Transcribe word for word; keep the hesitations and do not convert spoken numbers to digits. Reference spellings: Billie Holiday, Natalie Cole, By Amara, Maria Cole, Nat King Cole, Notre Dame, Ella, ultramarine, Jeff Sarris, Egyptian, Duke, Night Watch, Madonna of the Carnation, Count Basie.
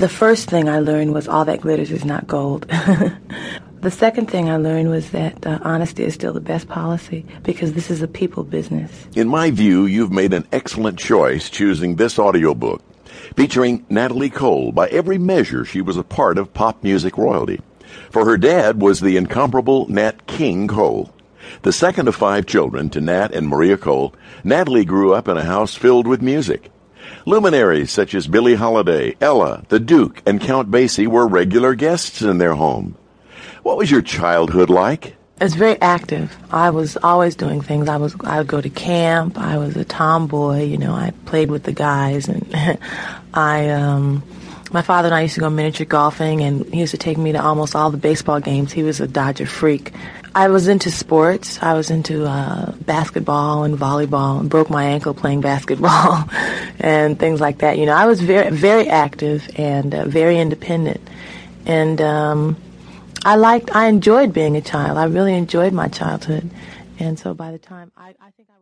The first thing I learned was all that glitters is not gold. The second thing I learned was that uh, honesty is still the best policy, because this is a people business. In my view, you've made an excellent choice choosing this audiobook, featuring Natalie Cole. By every measure, she was a part of pop music royalty, for her dad was the incomparable Nat King Cole. The second of five children to Nat and Maria Cole, Natalie grew up in a house filled with music. Luminaries such as Billie Holiday, Ella, the Duke, and Count Basie were regular guests in their home. What was your childhood like? It was very active. I was always doing things. I was I would go to camp. I was a tomboy. You know, I played with the guys, and I um, my father and I used to go miniature golfing, and he used to take me to almost all the baseball games. He was a Dodger freak. I was into sports. I was into uh, basketball and volleyball, and broke my ankle playing basketball and things like that. You know, I was very, very active and uh, very independent. And um, I liked, I enjoyed being a child. I really enjoyed my childhood. And so by the time I, I think I